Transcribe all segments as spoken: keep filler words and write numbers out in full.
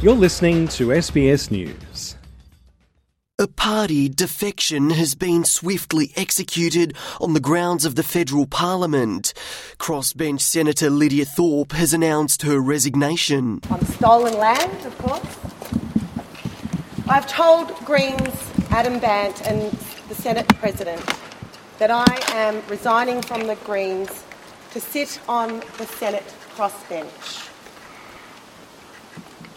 You're listening to S B S News. A party defection has been swiftly executed on the grounds of the federal parliament. Crossbench Senator Lydia Thorpe has announced her resignation. On stolen land, of course. I've told Greens, Adam Bandt and the Senate President that I am resigning from the Greens to sit on the Senate crossbench.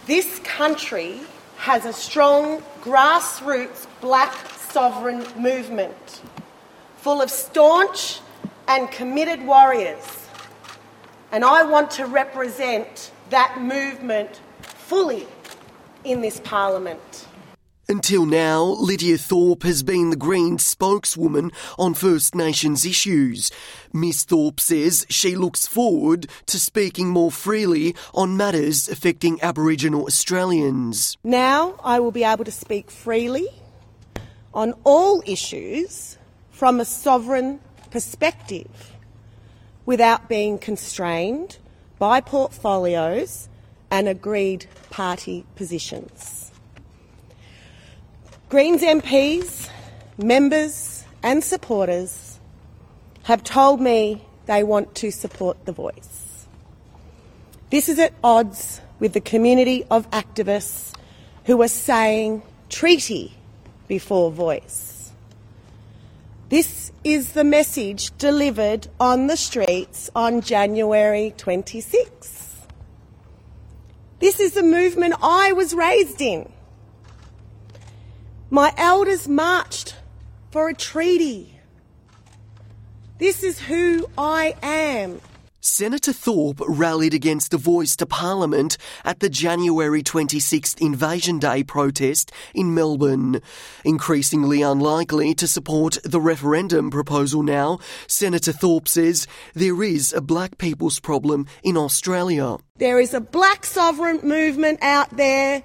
This country has a strong grassroots black sovereign movement full of staunch and committed warriors, and I want to represent that movement fully in this parliament. Until now, Lydia Thorpe has been the Greens' spokeswoman on First Nations issues. Miss Thorpe says she looks forward to speaking more freely on matters affecting Aboriginal Australians. Now I will be able to speak freely on all issues from a sovereign perspective without being constrained by portfolios and agreed party positions. Greens M Ps, members and supporters have told me they want to support the voice. This is at odds with the community of activists who are saying treaty before voice. This is the message delivered on the streets on January twenty-sixth. This is the movement I was raised in. My elders marched for a treaty. This is who I am. Senator Thorpe rallied against a voice to Parliament at the January twenty-sixth Invasion Day protest in Melbourne. Increasingly unlikely to support the referendum proposal now, Senator Thorpe says there is a black people's problem in Australia. There is a black sovereign movement out there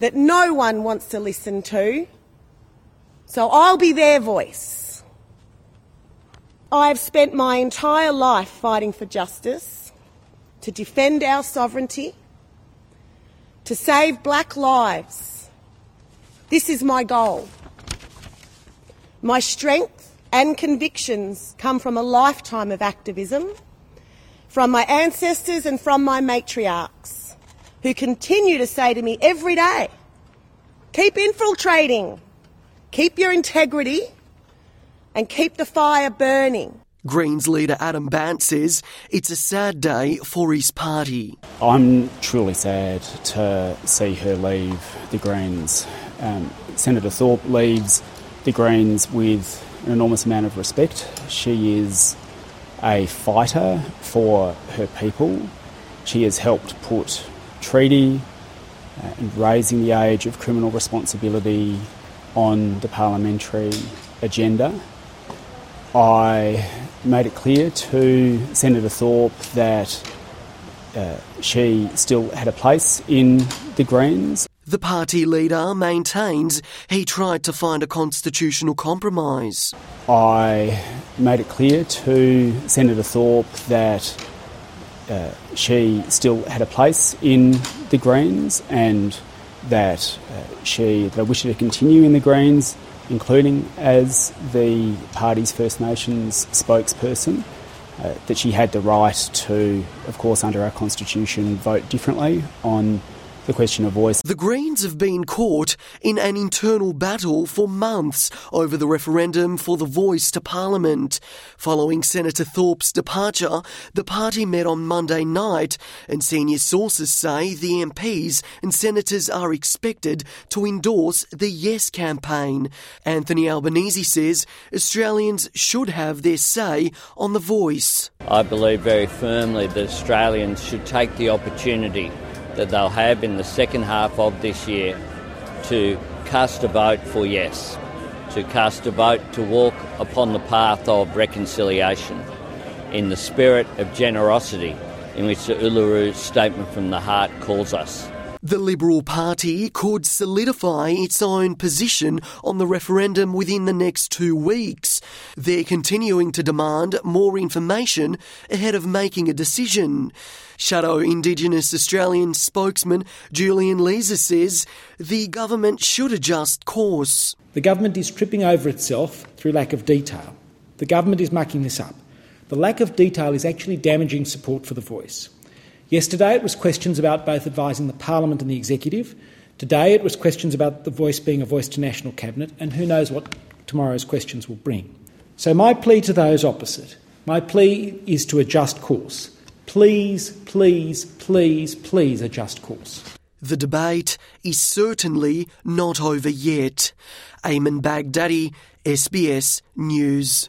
that no one wants to listen to, so I'll be their voice. I've spent my entire life fighting for justice, to defend our sovereignty, to save black lives. This is my goal. My strength and convictions come from a lifetime of activism, from my ancestors and from my matriarchs, who continue to say to me every day, keep infiltrating, keep your integrity and keep the fire burning. Greens leader Adam Bandt says it's a sad day for his party. I'm truly sad to see her leave the Greens. Um, Senator Thorpe leaves the Greens with an enormous amount of respect. She is a fighter for her people. She has helped put treaty uh, and raising the age of criminal responsibility on the parliamentary agenda. I made it clear to Senator Thorpe that uh, she still had a place in the Greens. The party leader maintains he tried to find a constitutional compromise. I made it clear to Senator Thorpe that Uh, she still had a place in the Greens and that uh, she that I wish her to continue in the Greens, including as the party's First Nations spokesperson, uh, that she had the right to, of course, under our constitution, vote differently on the question of voice. The Greens have been caught in an internal battle for months over the referendum for the voice to Parliament. Following Senator Thorpe's departure, the party met on Monday night, and senior sources say the M Ps and senators are expected to endorse the Yes campaign. Anthony Albanese says Australians should have their say on the voice. I believe very firmly that Australians should take the opportunity that they'll have in the second half of this year to cast a vote for yes, to cast a vote to walk upon the path of reconciliation in the spirit of generosity in which the Uluru Statement from the Heart calls us. The Liberal Party could solidify its own position on the referendum within the next two weeks. They're continuing to demand more information ahead of making a decision. Shadow Indigenous Australian spokesman Julian Leeser says the government should adjust course. The government is tripping over itself through lack of detail. The government is mucking this up. The lack of detail is actually damaging support for the voice. Yesterday it was questions about both advising the Parliament and the Executive. Today it was questions about the voice being a voice to National Cabinet, and who knows what tomorrow's questions will bring. So my plea to those opposite, my plea is to adjust course. Please, please, please, please adjust course. The debate is certainly not over yet. Ayman Baghdadi, S B S News.